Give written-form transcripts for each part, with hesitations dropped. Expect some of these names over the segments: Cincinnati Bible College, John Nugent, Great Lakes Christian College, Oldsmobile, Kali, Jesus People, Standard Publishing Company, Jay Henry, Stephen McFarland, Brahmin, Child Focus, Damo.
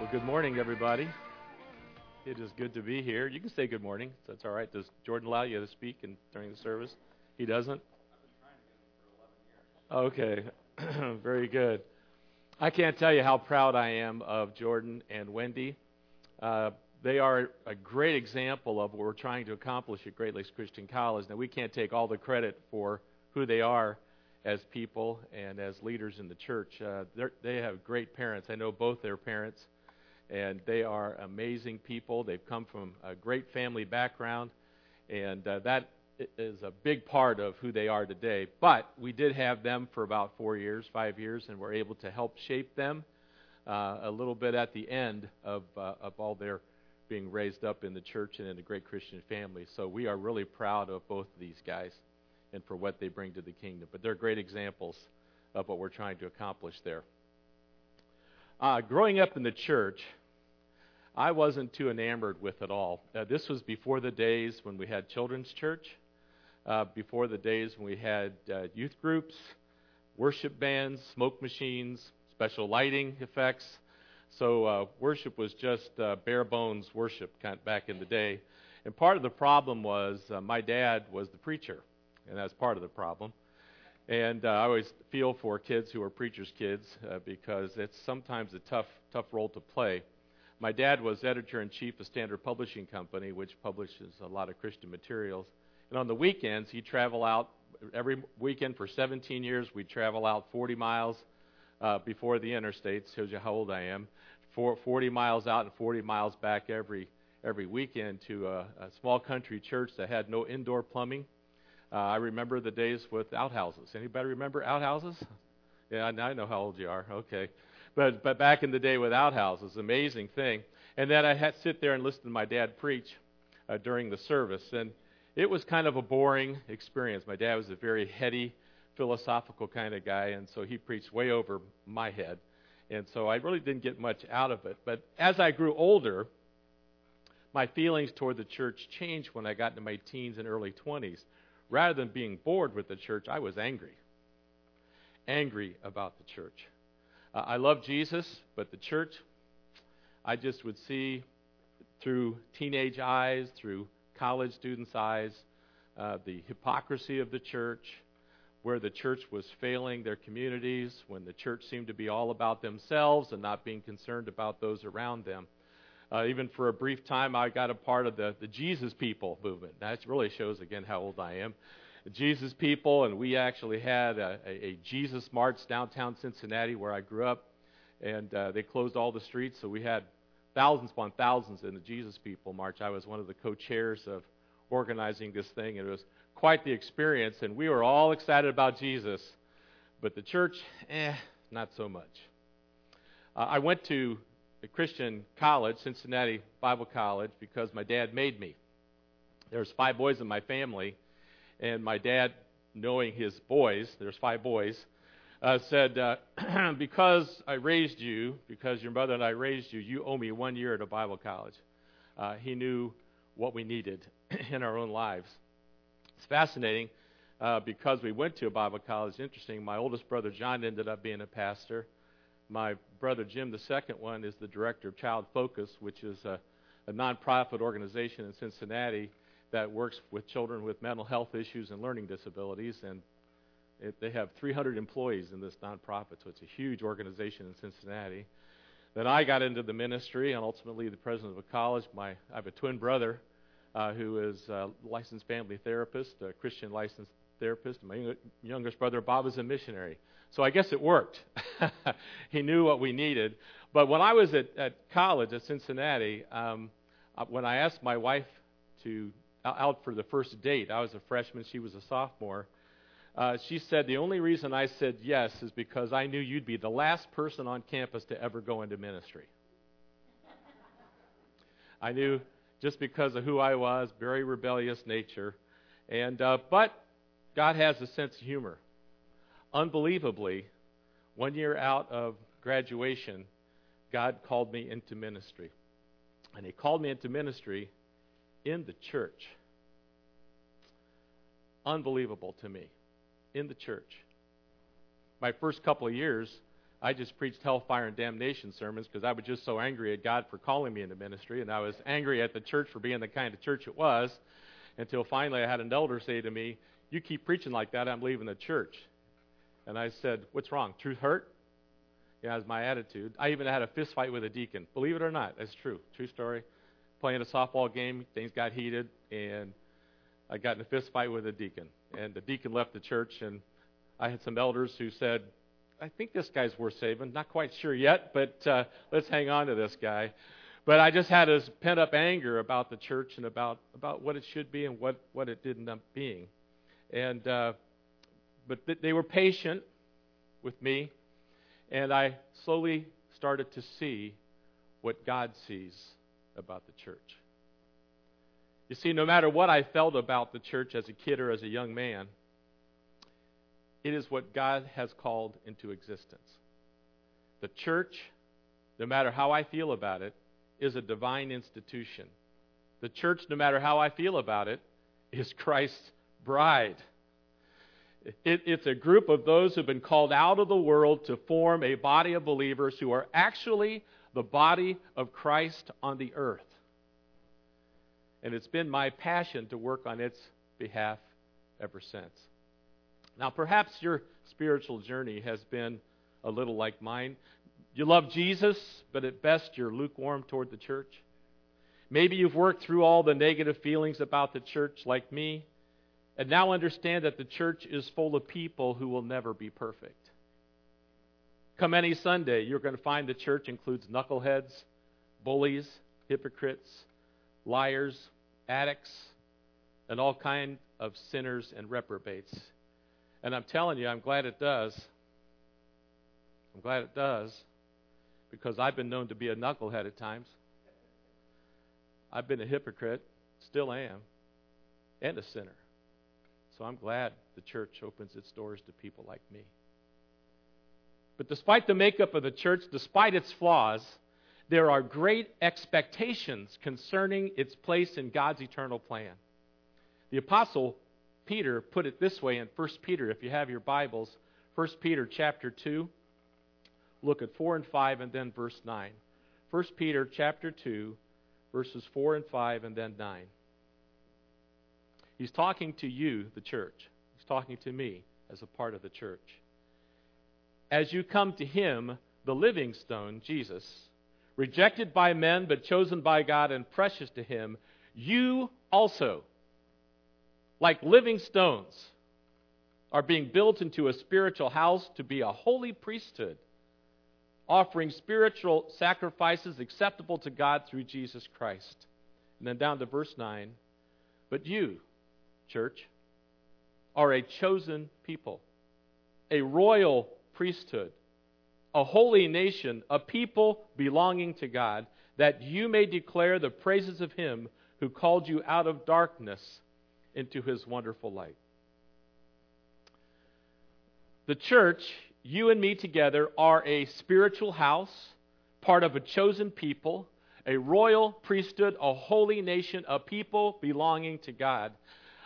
Well, good morning, everybody. It is good to be here. You can say good morning. So that's all right. Does Jordan allow you to speak during the service? He doesn't? I've been trying to get him for 11 years. Okay. Very good. I can't tell you how proud I am of Jordan and Wendy. They are a great example of what we're trying to accomplish at Great Lakes Christian College. Now, we can't take all the credit for who they are as people and as leaders in the church. They have great parents. I know both their parents. And they are amazing people. They've come from a great family background, and that is a big part of who they are today. But we did have them for about 5 years, and we're able to help shape them a little bit at the end of all their being raised up in the church and in a great Christian family. So we are really proud of both of these guys and for what they bring to the kingdom. But they're great examples of what we're trying to accomplish there. Growing up in the church, I wasn't too enamored with it all. This was before the days when we had children's church, before the days when we had youth groups, worship bands, smoke machines, special lighting effects. So worship was just bare bones worship kind of back in the day. And part of the problem was my dad was the preacher, and that's part of the problem. And I always feel for kids who are preachers' kids because it's sometimes a tough role to play. My dad was editor-in-chief of Standard Publishing Company, which publishes a lot of Christian materials. And on the weekends, he'd travel out. Every weekend for 17 years, we'd travel out 40 miles before the interstate. Shows you how old I am. 40 miles out and 40 miles back every weekend to a small country church that had no indoor plumbing. I remember the days with outhouses. Anybody remember outhouses? Yeah, I know how old you are. Okay. But back in the day with outhouses, amazing thing. And then I had to sit there and listen to my dad preach during the service. And it was kind of a boring experience. My dad was a very heady, philosophical kind of guy, and so he preached way over my head. And so I really didn't get much out of it. But as I grew older, my feelings toward the church changed when I got into my teens and early 20s. Rather than being bored with the church, I was angry about the church. I love Jesus, but the church, I just would see through teenage eyes, through college students' eyes, the hypocrisy of the church, where the church was failing their communities, when the church seemed to be all about themselves and not being concerned about those around them. Even for a brief time, I got a part of the Jesus People movement. That really shows, again, how old I am. The Jesus People, and we actually had a Jesus March downtown Cincinnati where I grew up, and they closed all the streets, so we had thousands upon thousands in the Jesus People March. I was one of the co-chairs of organizing this thing, and it was quite the experience, and we were all excited about Jesus, but the church, not so much. I went to a Christian college, Cincinnati Bible College, because my dad made me. There's 5 boys in my family, and my dad, knowing his boys, there's 5 boys, said, because I raised you, because your mother and I raised you, you owe me 1 year at a Bible college. He knew what we needed in our own lives. It's fascinating because we went to a Bible college. Interesting, my oldest brother John ended up being a pastor. My brother Jim, the second one, is the director of Child Focus, which is a nonprofit organization in Cincinnati that works with children with mental health issues and learning disabilities. And they have 300 employees in this nonprofit, so it's a huge organization in Cincinnati. Then I got into the ministry, and ultimately the president of a college. I have a twin brother who is a licensed family therapist, a Christian licensed therapist. My youngest brother, Bob, is a missionary. So I guess it worked. He knew what we needed. But when I was at college at Cincinnati, when I asked my wife to out for the first date, I was a freshman, she was a sophomore, she said, the only reason I said yes is because I knew you'd be the last person on campus to ever go into ministry. I knew just because of who I was, very rebellious nature. And but God has a sense of humor. Unbelievably, 1 year out of graduation, God called me into ministry. And he called me into ministry in the church. Unbelievable to me. In the church. My first couple of years, I just preached hellfire and damnation sermons because I was just so angry at God for calling me into ministry, and I was angry at the church for being the kind of church it was, until finally I had an elder say to me, "You keep preaching like that, I'm leaving the church." And I said, "What's wrong? Truth hurt?" Yeah, that was my attitude. I even had a fist fight with a deacon. Believe it or not, that's true. True story. Playing a softball game, things got heated, and I got in a fist fight with a deacon. And the deacon left the church, and I had some elders who said, "I think this guy's worth saving. Not quite sure yet, but let's hang on to this guy." But I just had this pent-up anger about the church and about what it should be and what it didn't end up being. And but they were patient with me, and I slowly started to see what God sees about the church. You see, no matter what I felt about the church as a kid or as a young man, it is what God has called into existence. The church, no matter how I feel about it, is a divine institution. The church, no matter how I feel about it, is Christ's bride. It's a group of those who've been called out of the world to form a body of believers who are actually the body of Christ on the earth. And it's been my passion to work on its behalf ever since. Now, perhaps your spiritual journey has been a little like mine. You love Jesus, but at best you're lukewarm toward the church. Maybe you've worked through all the negative feelings about the church like me, and now understand that the church is full of people who will never be perfect. Come any Sunday, you're going to find the church includes knuckleheads, bullies, hypocrites, liars, addicts, and all kinds of sinners and reprobates. And I'm telling you, I'm glad it does. I'm glad it does, because I've been known to be a knucklehead at times. I've been a hypocrite, still am, and a sinner. So I'm glad the church opens its doors to people like me. But despite the makeup of the church, despite its flaws, there are great expectations concerning its place in God's eternal plan. The Apostle Peter put it this way in 1 Peter, if you have your Bibles, 1 Peter chapter 2, look at 4 and 5 and then verse 9. 1 Peter chapter 2, verses 4 and 5 and then 9. He's talking to you, the church. He's talking to me as a part of the church. "As you come to him, the living stone, Jesus, rejected by men but chosen by God and precious to him, you also, like living stones, are being built into a spiritual house to be a holy priesthood, offering spiritual sacrifices acceptable to God through Jesus Christ." And then down to verse 9, "But you, church, are a chosen people, a royal priesthood, a holy nation, a people belonging to God, that you may declare the praises of him who called you out of darkness into his wonderful light." The church, you and me together, are a spiritual house, part of a chosen people, a royal priesthood, a holy nation, a people belonging to God.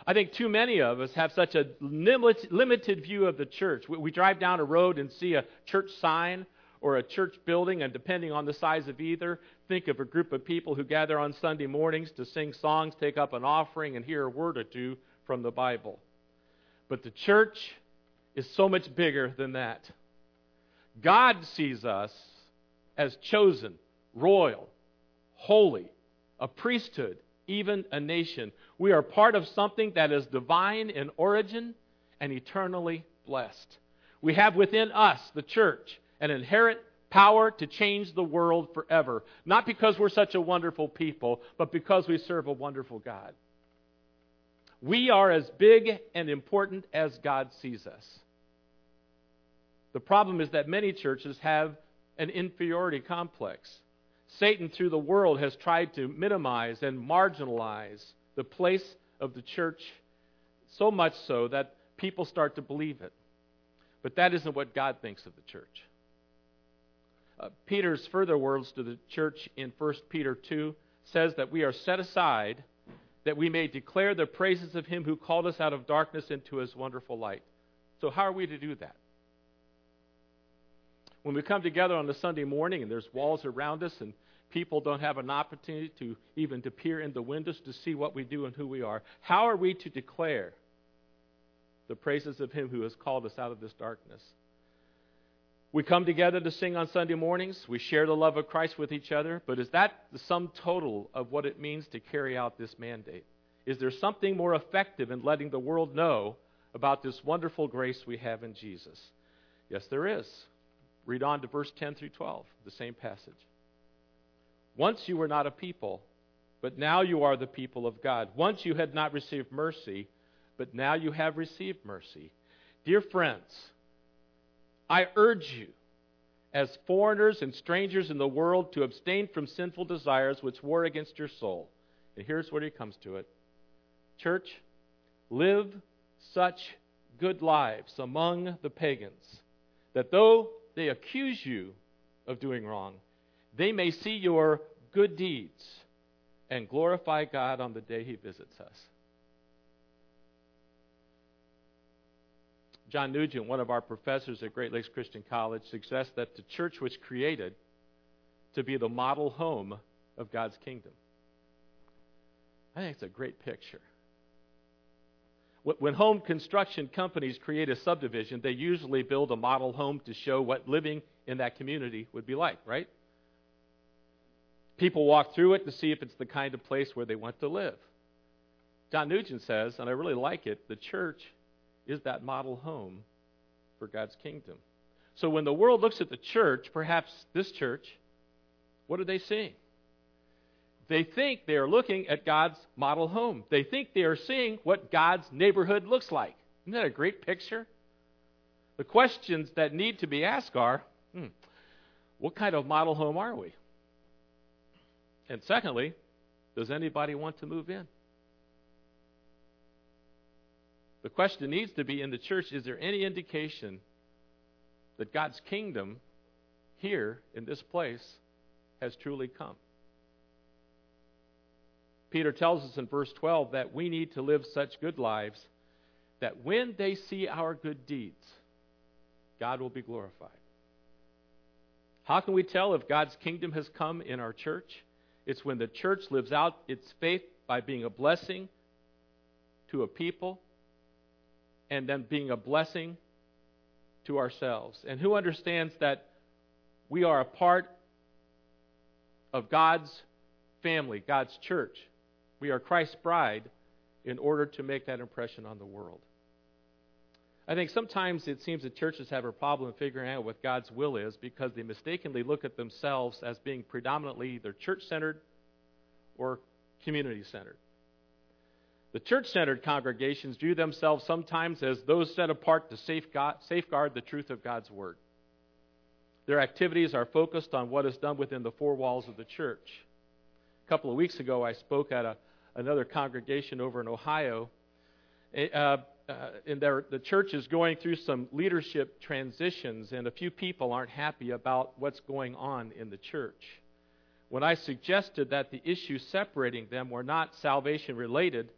I think too many of us have such a limited view of the church. We drive down a road and see a church sign or a church building, and depending on the size of either, think of a group of people who gather on Sunday mornings to sing songs, take up an offering, and hear a word or two from the Bible. But the church is so much bigger than that. God sees us as chosen, royal, holy, a priesthood, even a nation. We are part of something that is divine in origin and eternally blessed. We have within us, the church, an inherent power to change the world forever. Not because we're such a wonderful people, but because we serve a wonderful God. We are as big and important as God sees us. The problem is that many churches have an inferiority complex. Satan, through the world, has tried to minimize and marginalize the place of the church, so much so that people start to believe it. But that isn't what God thinks of the church. Peter's further words to the church in 1 Peter 2 says that we are set aside that we may declare the praises of him who called us out of darkness into his wonderful light. So how are we to do that? When we come together on a Sunday morning and there's walls around us and people don't have an opportunity to even to peer in the windows to see what we do and who we are, how are we to declare the praises of Him who has called us out of this darkness? We come together to sing on Sunday mornings. We share the love of Christ with each other. But is that the sum total of what it means to carry out this mandate? Is there something more effective in letting the world know about this wonderful grace we have in Jesus? Yes, there is. Read on to verse 10 through 12, the same passage. Once you were not a people, but now you are the people of God. Once you had not received mercy, but now you have received mercy. Dear friends, I urge you, as foreigners and strangers in the world, to abstain from sinful desires which war against your soul. And here's where he comes to it. Church, live such good lives among the pagans, that though they accuse you of doing wrong, they may see your good deeds and glorify God on the day He visits us. John Nugent, one of our professors at Great Lakes Christian College, suggests that the church was created to be the model home of God's kingdom. I think it's a great picture. When home construction companies create a subdivision, they usually build a model home to show what living in that community would be like, right? People walk through it to see if it's the kind of place where they want to live. John Nugent says, and I really like it, the church is that model home for God's kingdom. So when the world looks at the church, perhaps this church, what are they seeing? They think they are looking at God's model home. They think they are seeing what God's neighborhood looks like. Isn't that a great picture? The questions that need to be asked are, what kind of model home are we? And secondly, does anybody want to move in? The question needs to be in the church, is there any indication that God's kingdom here in this place has truly come? Peter tells us in verse 12 that we need to live such good lives that when they see our good deeds, God will be glorified. How can we tell if God's kingdom has come in our church? It's when the church lives out its faith by being a blessing to a people, and then being a blessing to ourselves. And who understands that we are a part of God's family, God's church? We are Christ's bride in order to make that impression on the world. I think sometimes it seems that churches have a problem figuring out what God's will is because they mistakenly look at themselves as being predominantly either church-centered or community-centered. The church-centered congregations view themselves sometimes as those set apart to safeguard the truth of God's Word. Their activities are focused on what is done within the four walls of the church. A couple of weeks ago, I spoke at another congregation over in Ohio. The church is going through some leadership transitions, and a few people aren't happy about what's going on in the church. When I suggested that the issues separating them were not salvation-related,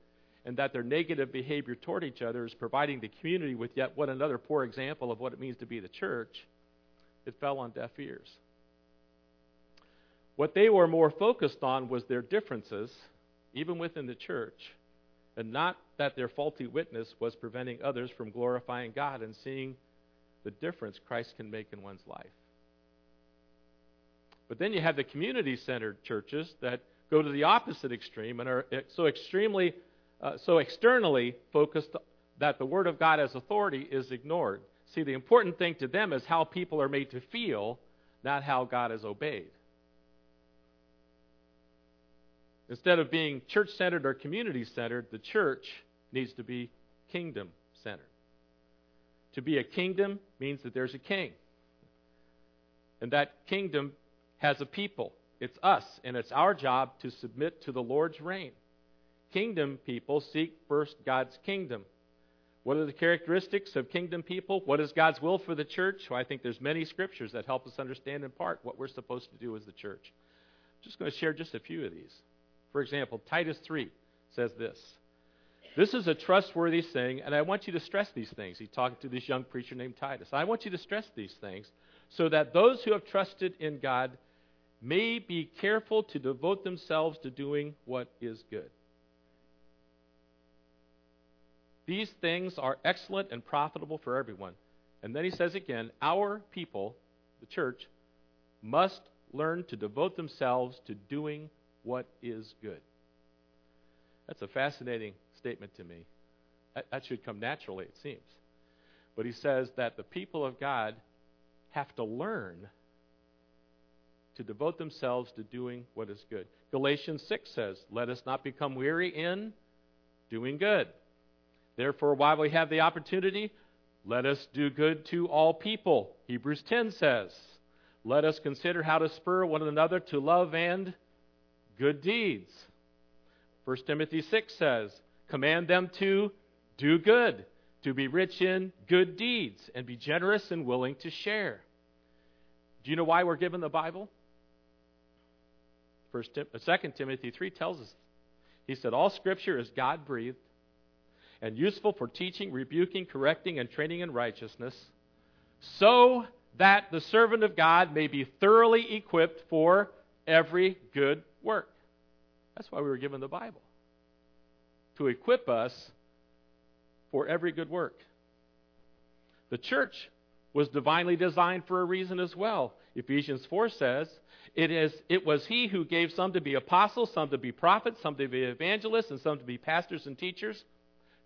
and that their negative behavior toward each other is providing the community with yet one another poor example of what it means to be the church, it fell on deaf ears. What they were more focused on was their differences, even within the church, and not that their faulty witness was preventing others from glorifying God and seeing the difference Christ can make in one's life. But then you have the community-centered churches that go to the opposite extreme and are so externally focused that the Word of God as authority is ignored. See, the important thing to them is how people are made to feel, not how God is obeyed. Instead of being church-centered or community-centered, the church needs to be kingdom-centered. To be a kingdom means that there's a king. And that kingdom has a people. It's us, and it's our job to submit to the Lord's reign. Kingdom people seek first God's kingdom. What are the characteristics of kingdom people? What is God's will for the church? Well, I think there's many scriptures that help us understand in part what we're supposed to do as the church. I'm just going to share just a few of these. For example, Titus 3 says this. This is a trustworthy thing, and I want you to stress these things. He's talking to this young preacher named Titus. I want you to stress these things so that those who have trusted in God may be careful to devote themselves to doing what is good. These things are excellent and profitable for everyone. And then he says again, our people, the church, must learn to devote themselves to doing what is good. That's a fascinating statement to me. That should come naturally, it seems. But he says that the people of God have to learn to devote themselves to doing what is good. Galatians 6 says, let us not become weary in doing good. Therefore, while we have the opportunity, let us do good to all people. Hebrews 10 says, let us consider how to spur one another to love and good deeds. 1 Timothy 6 says, command them to do good, to be rich in good deeds, and be generous and willing to share. Do you know why we're given the Bible? 2 Timothy 3 tells us. He said, all Scripture is God-breathed and useful for teaching, rebuking, correcting, and training in righteousness, so that the servant of God may be thoroughly equipped for every good work. That's why we were given the Bible, to equip us for every good work. The church was divinely designed for a reason as well. Ephesians 4 says, it was he who gave some to be apostles, some to be prophets, some to be evangelists, and some to be pastors and teachers,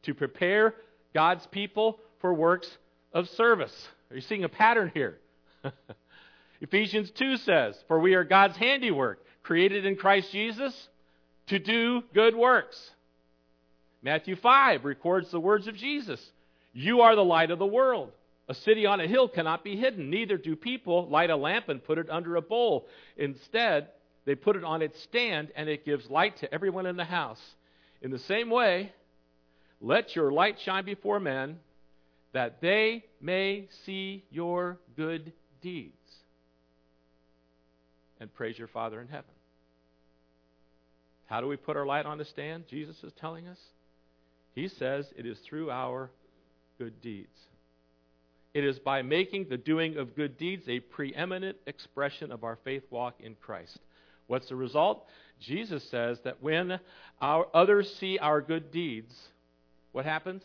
to prepare God's people for works of service. Are you seeing a pattern here? Ephesians 2 says, for we are God's handiwork, created in Christ Jesus to do good works. Matthew 5 records the words of Jesus. You are the light of the world. A city on a hill cannot be hidden. Neither do people light a lamp and put it under a bowl. Instead, they put it on its stand, and it gives light to everyone in the house. In the same way, let your light shine before men, that they may see your good deeds and praise your Father in heaven. How do we put our light on the stand? Jesus is telling us. He says it is through our good deeds. It is by making the doing of good deeds a preeminent expression of our faith walk in Christ. What's the result? Jesus says that when others see our good deeds, what happens?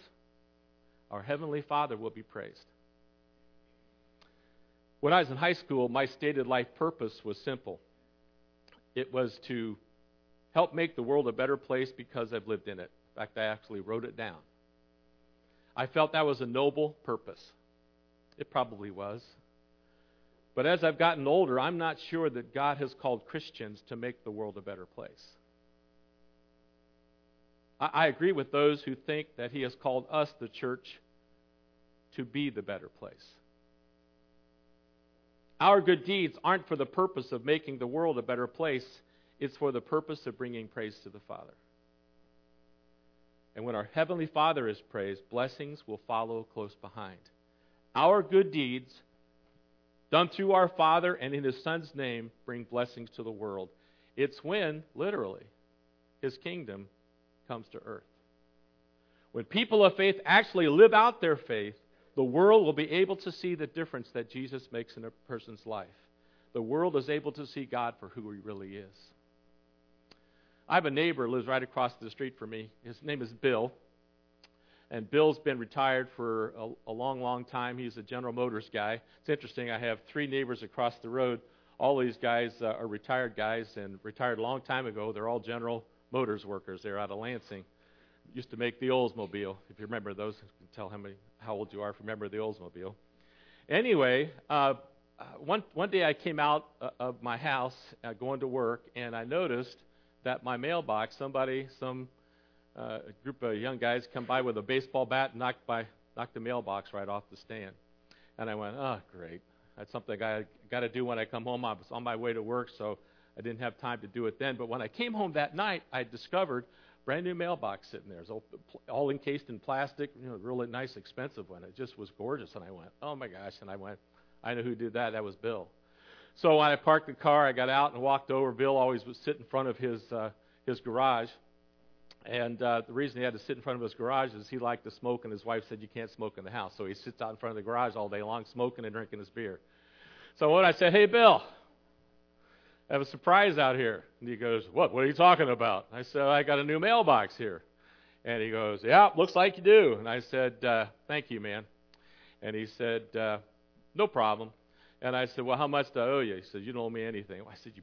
Our Heavenly Father will be praised. When I was in high school, my stated life purpose was simple. It was to help make the world a better place because I've lived in it. In fact, I actually wrote it down. I felt that was a noble purpose. It probably was. But as I've gotten older, I'm not sure that God has called Christians to make the world a better place. I agree with those who think that He has called us, the church, to be the better place. Our good deeds aren't for the purpose of making the world a better place. It's for the purpose of bringing praise to the Father. And when our Heavenly Father is praised, blessings will follow close behind. Our good deeds, done through our Father and in His Son's name, bring blessings to the world. It's when, literally, His kingdom comes to earth. When people of faith actually live out their faith, the world will be able to see the difference that Jesus makes in a person's life. The world is able to see God for who He really is. I have a neighbor who lives right across the street from me. His name is Bill. And Bill's been retired for a long, long time. He's a General Motors guy. It's interesting. I have three neighbors across the road. All these guys are retired guys and retired a long time ago. They're all General Motors workers. They're out of Lansing. Used to make the Oldsmobile. If you remember those, you can tell how old you are if you remember the Oldsmobile. Anyway, one day I came out of my house going to work, and I noticed that my mailbox, a group of young guys come by with a baseball bat and knocked the mailbox right off the stand. And I went, oh, great. That's something I got to do when I come home. I was on my way to work, so I didn't have time to do it then. But when I came home that night, I discovered brand new mailbox sitting there. It was all encased in plastic, really nice, expensive one. It just was gorgeous. And I went, oh, my gosh. And I went, I know who did that. That was Bill. So when I parked the car, I got out and walked over. Bill always would sit in front of his garage. And the reason he had to sit in front of his garage is he liked to smoke, and his wife said you can't smoke in the house. So he sits out in front of the garage all day long smoking and drinking his beer. So when I said, hey, Bill, I have a surprise out here. And he goes, what are you talking about? I said, I got a new mailbox here. And he goes, yeah, looks like you do. And I said, thank you, man. And he said, no problem. And I said, well, how much do I owe you? He said, you don't owe me anything. Well, I said, you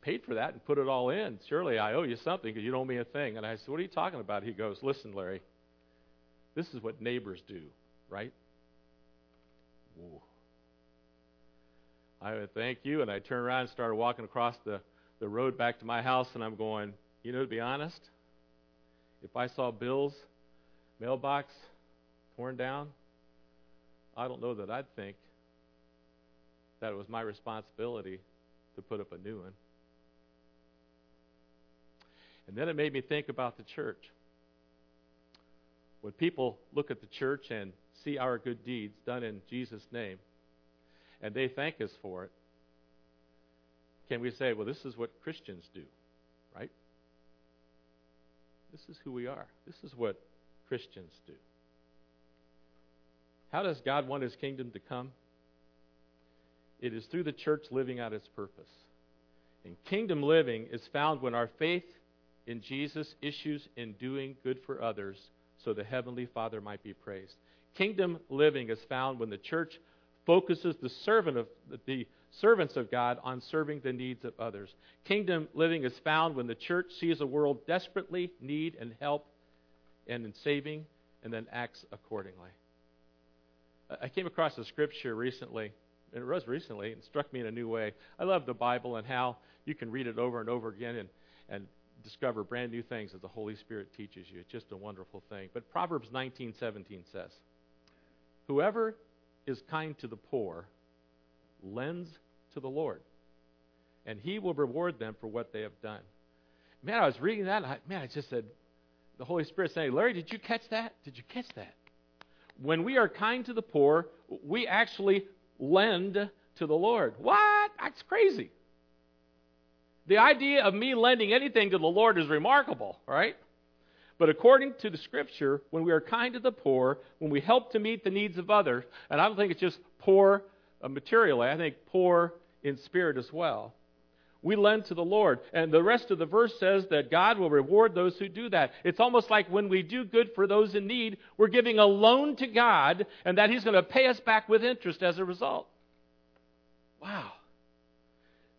paid for that and put it all in. Surely I owe you something because you don't owe me a thing. And I said, what are you talking about? He goes, listen, Larry, this is what neighbors do, right? Whoa. I would thank you. And I turned around and started walking across the road back to my house. And I'm going, to be honest, if I saw Bill's mailbox torn down, I don't know that I'd think that it was my responsibility to put up a new one. And then it made me think about the church. When people look at the church and see our good deeds done in Jesus' name, and they thank us for it, can we say, well, this is what Christians do, right? This is who we are. This is what Christians do. How does God want His kingdom to come? It is through the church living out its purpose. And kingdom living is found when our faith in Jesus issues in doing good for others so the Heavenly Father might be praised. Kingdom living is found when the church focuses the servants of God on serving the needs of others. Kingdom living is found when the church sees a world desperately need and help and in saving and then acts accordingly. I came across a scripture recently, and it was recently, and struck me in a new way. I love the Bible and how you can read it over and over again and discover brand new things that the Holy Spirit teaches you. It's just a wonderful thing. But Proverbs 19:17 says, whoever is kind to the poor lends to the Lord, and He will reward them for what they have done. Man, I was reading that, and I just said, the Holy Spirit saying, Larry, did you catch that? Did you catch that? When we are kind to the poor, we actually lend to the Lord. What? That's crazy. The idea of me lending anything to the Lord is remarkable, right? But according to the Scripture, when we are kind to the poor, when we help to meet the needs of others, and I don't think it's just poor materially, I think poor in spirit as well, we lend to the Lord. And the rest of the verse says that God will reward those who do that. It's almost like when we do good for those in need, we're giving a loan to God, and that He's going to pay us back with interest as a result. Wow.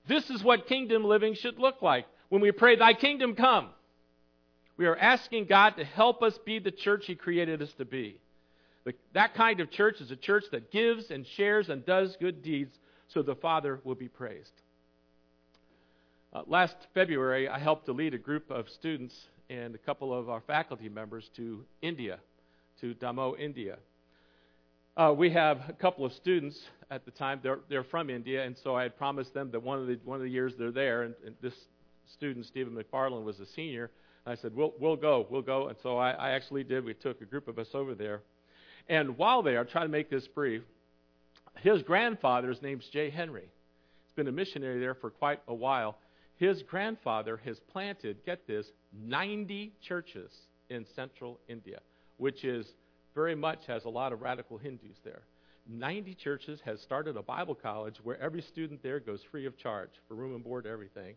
This is what kingdom living should look like. When we pray, Thy kingdom come, we are asking God to help us be the church He created us to be. That kind of church is a church that gives and shares and does good deeds so the Father will be praised. Last February, I helped to lead a group of students and a couple of our faculty members to India, to Damo, India. We have a couple of students at the time. They're from India, and so I had promised them that one of the years they're there, and this student, Stephen McFarland, was a senior. I said, we'll go. And so I actually did. We took a group of us over there. And while there, I'll try to make this brief, his grandfather's name's Jay Henry. He's been a missionary there for quite a while. His grandfather has planted, get this, 90 churches in central India, which is very much has a lot of radical Hindus there. 90 churches, has started a Bible college where every student there goes free of charge for room and board, everything,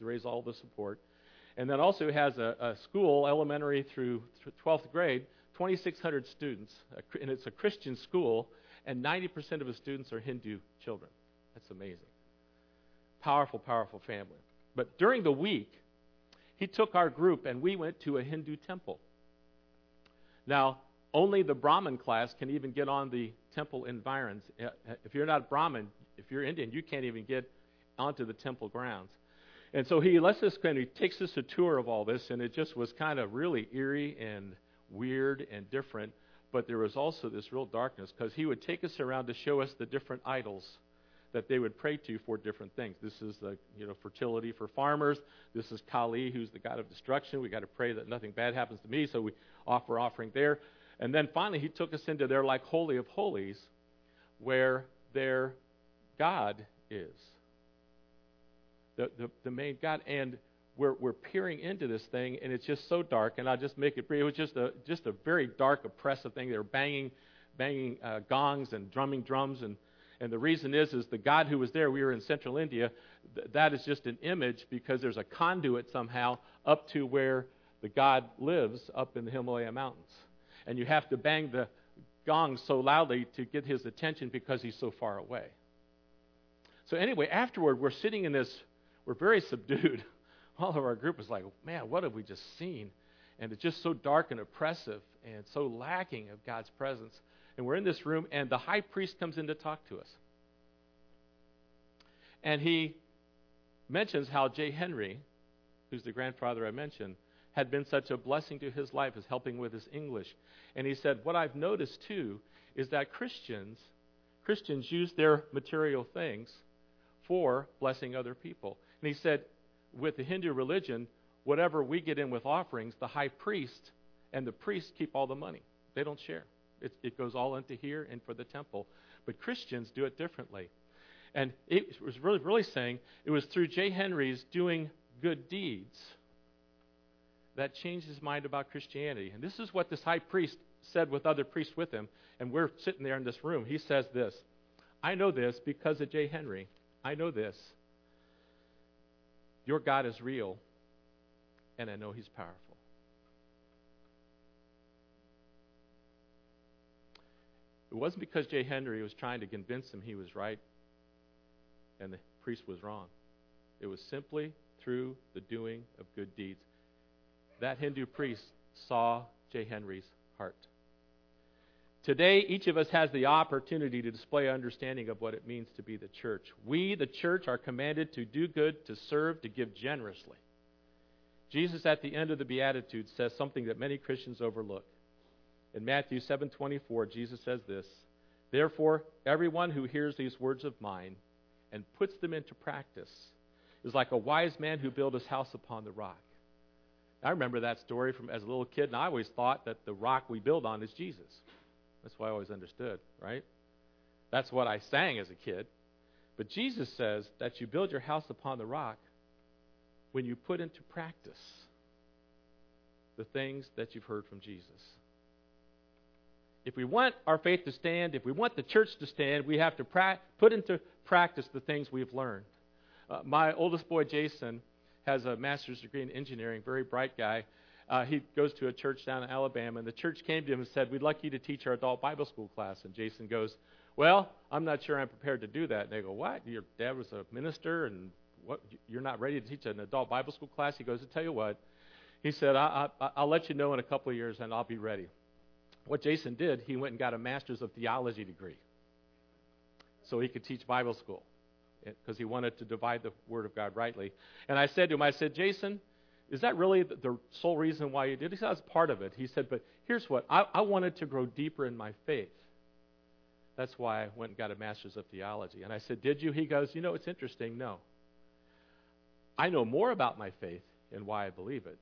to raise all the support. And then also has a school, elementary through 12th grade, 2,600 students, and it's a Christian school, and 90% of the students are Hindu children. That's amazing. Powerful, powerful family. But during the week, he took our group, and we went to a Hindu temple. Now, only the Brahmin class can even get on the temple environs. If you're not Brahmin, if you're Indian, you can't even get onto the temple grounds. And so he lets us, and he takes us a tour of all this, and it just was kind of really eerie and weird and different, but there was also this real darkness because he would take us around to show us the different idols that they would pray to for different things. This is the fertility for farmers. This is Kali, who's the god of destruction. We got to pray that nothing bad happens to me, so we offer offering there. And then finally he took us into their like holy of holies where their God is. The main God, and we're peering into this thing, and it's just so dark. And I'll just make it brief. It was just a very dark, oppressive thing. They were banging gongs and drumming drums, and And the reason is the God who was there, we were in central India, that is just an image because there's a conduit somehow up to where the God lives up in the Himalaya mountains. And you have to bang the gong so loudly to get his attention because he's so far away. So anyway, afterward, we're sitting in this, we're very subdued. All of our group is like, man, what have we just seen? And it's just so dark and oppressive and so lacking of God's presence. And we're in this room, and the high priest comes in to talk to us. And he mentions how Jay Henry, who's the grandfather I mentioned, had been such a blessing to his life as helping with his English. And he said, what I've noticed, too, is that Christians use their material things for blessing other people. And he said, with the Hindu religion, whatever we get in with offerings, the high priest and the priests keep all the money. They don't share. It goes all into here and for the temple. But Christians do it differently. And it was really saying it was through Jay Henry's doing good deeds that changed his mind about Christianity. And this is what this high priest said with other priests with him. And we're sitting there in this room. He says this, I know this because of Jay Henry. I know this. Your God is real, and I know he's powerful. It wasn't because Jay Henry was trying to convince him he was right and the priest was wrong. It was simply through the doing of good deeds. That Hindu priest saw Jay Henry's heart. Today, each of us has the opportunity to display understanding of what it means to be the church. We, the church, are commanded to do good, to serve, to give generously. Jesus, at the end of the Beatitudes, says something that many Christians overlook. In Matthew 7:24, Jesus says this, therefore, everyone who hears these words of mine and puts them into practice is like a wise man who built his house upon the rock. I remember that story from as a little kid, and I always thought that the rock we build on is Jesus. That's what I always understood, right? That's what I sang as a kid. But Jesus says that you build your house upon the rock when you put into practice the things that you've heard from Jesus. If we want our faith to stand, if we want the church to stand, we have to put into practice the things we've learned. My oldest boy, Jason, has a master's degree in engineering, very bright guy. He goes to a church down in Alabama, and the church came to him and said, we'd like you to teach our adult Bible school class. And Jason goes, well, I'm not sure I'm prepared to do that. And they go, what? Your dad was a minister, and what? You're not ready to teach an adult Bible school class? He goes, I'll tell you what. He said, I'll let you know in a couple of years, and I'll be ready. What Jason did, he went and got a master's of theology degree so he could teach Bible school, because he wanted to divide the Word of God rightly. And I said to him, I said, Jason, is that really the sole reason why you did it? He said, that's part of it. He said, but here's what, I wanted to grow deeper in my faith. That's why I went and got a master's of theology. And I said, did you? He goes, you know, it's interesting, no. I know more about my faith and why I believe it,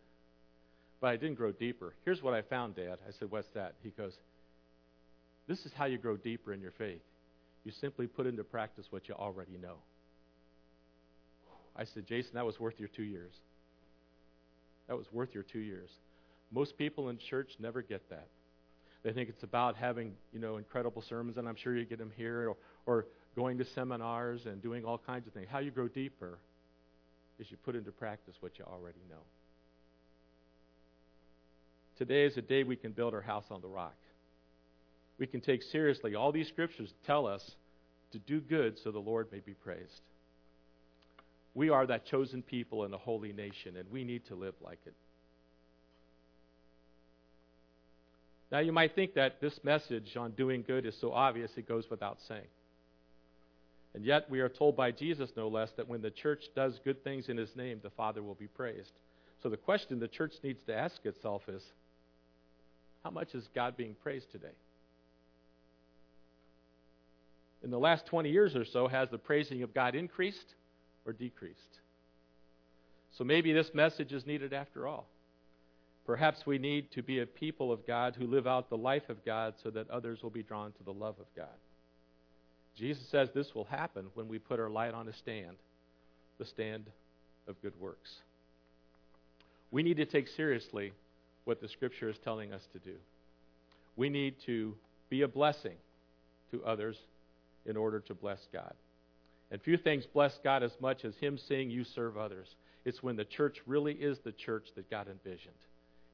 but I didn't grow deeper. Here's what I found, Dad. I said, what's that? He goes, this is how you grow deeper in your faith. You simply put into practice what you already know. I said, Jason, that was worth your 2 years. That was worth your 2 years. Most people in church never get that. They think it's about having, incredible sermons, and I'm sure you get them here, or going to seminars and doing all kinds of things. How you grow deeper is you put into practice what you already know. Today is a day we can build our house on the rock. We can take seriously all these scriptures tell us to do good so the Lord may be praised. We are that chosen people and a holy nation, and we need to live like it. Now, you might think that this message on doing good is so obvious it goes without saying. And yet, we are told by Jesus, no less, that when the church does good things in his name, the Father will be praised. So the question the church needs to ask itself is, how much is God being praised today? In the last 20 years or so, has the praising of God increased or decreased? So maybe this message is needed after all. Perhaps we need to be a people of God who live out the life of God so that others will be drawn to the love of God. Jesus says this will happen when we put our light on a stand, the stand of good works. We need to take seriously what the Scripture is telling us to do. We need to be a blessing to others in order to bless God. And few things bless God as much as him seeing you serve others. It's when the church really is the church that God envisioned.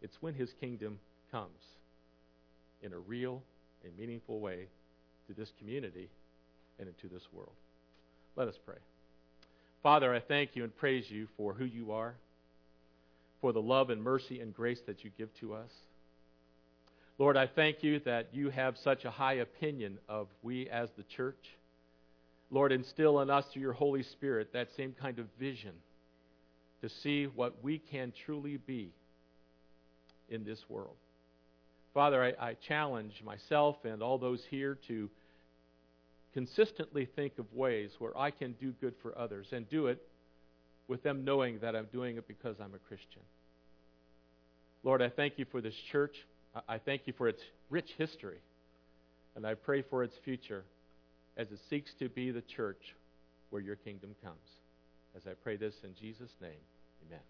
It's when his kingdom comes in a real and meaningful way to this community and into this world. Let us pray. Father, I thank you and praise you for who you are, for the love and mercy and grace that you give to us. Lord, I thank you that you have such a high opinion of we as the church. Lord, instill in us through your Holy Spirit that same kind of vision to see what we can truly be in this world. Father, I challenge myself and all those here to consistently think of ways where I can do good for others and do it with them knowing that I'm doing it because I'm a Christian. Lord, I thank you for this church. I thank you for its rich history, and I pray for its future as it seeks to be the church where your kingdom comes. As I pray this in Jesus' name, amen.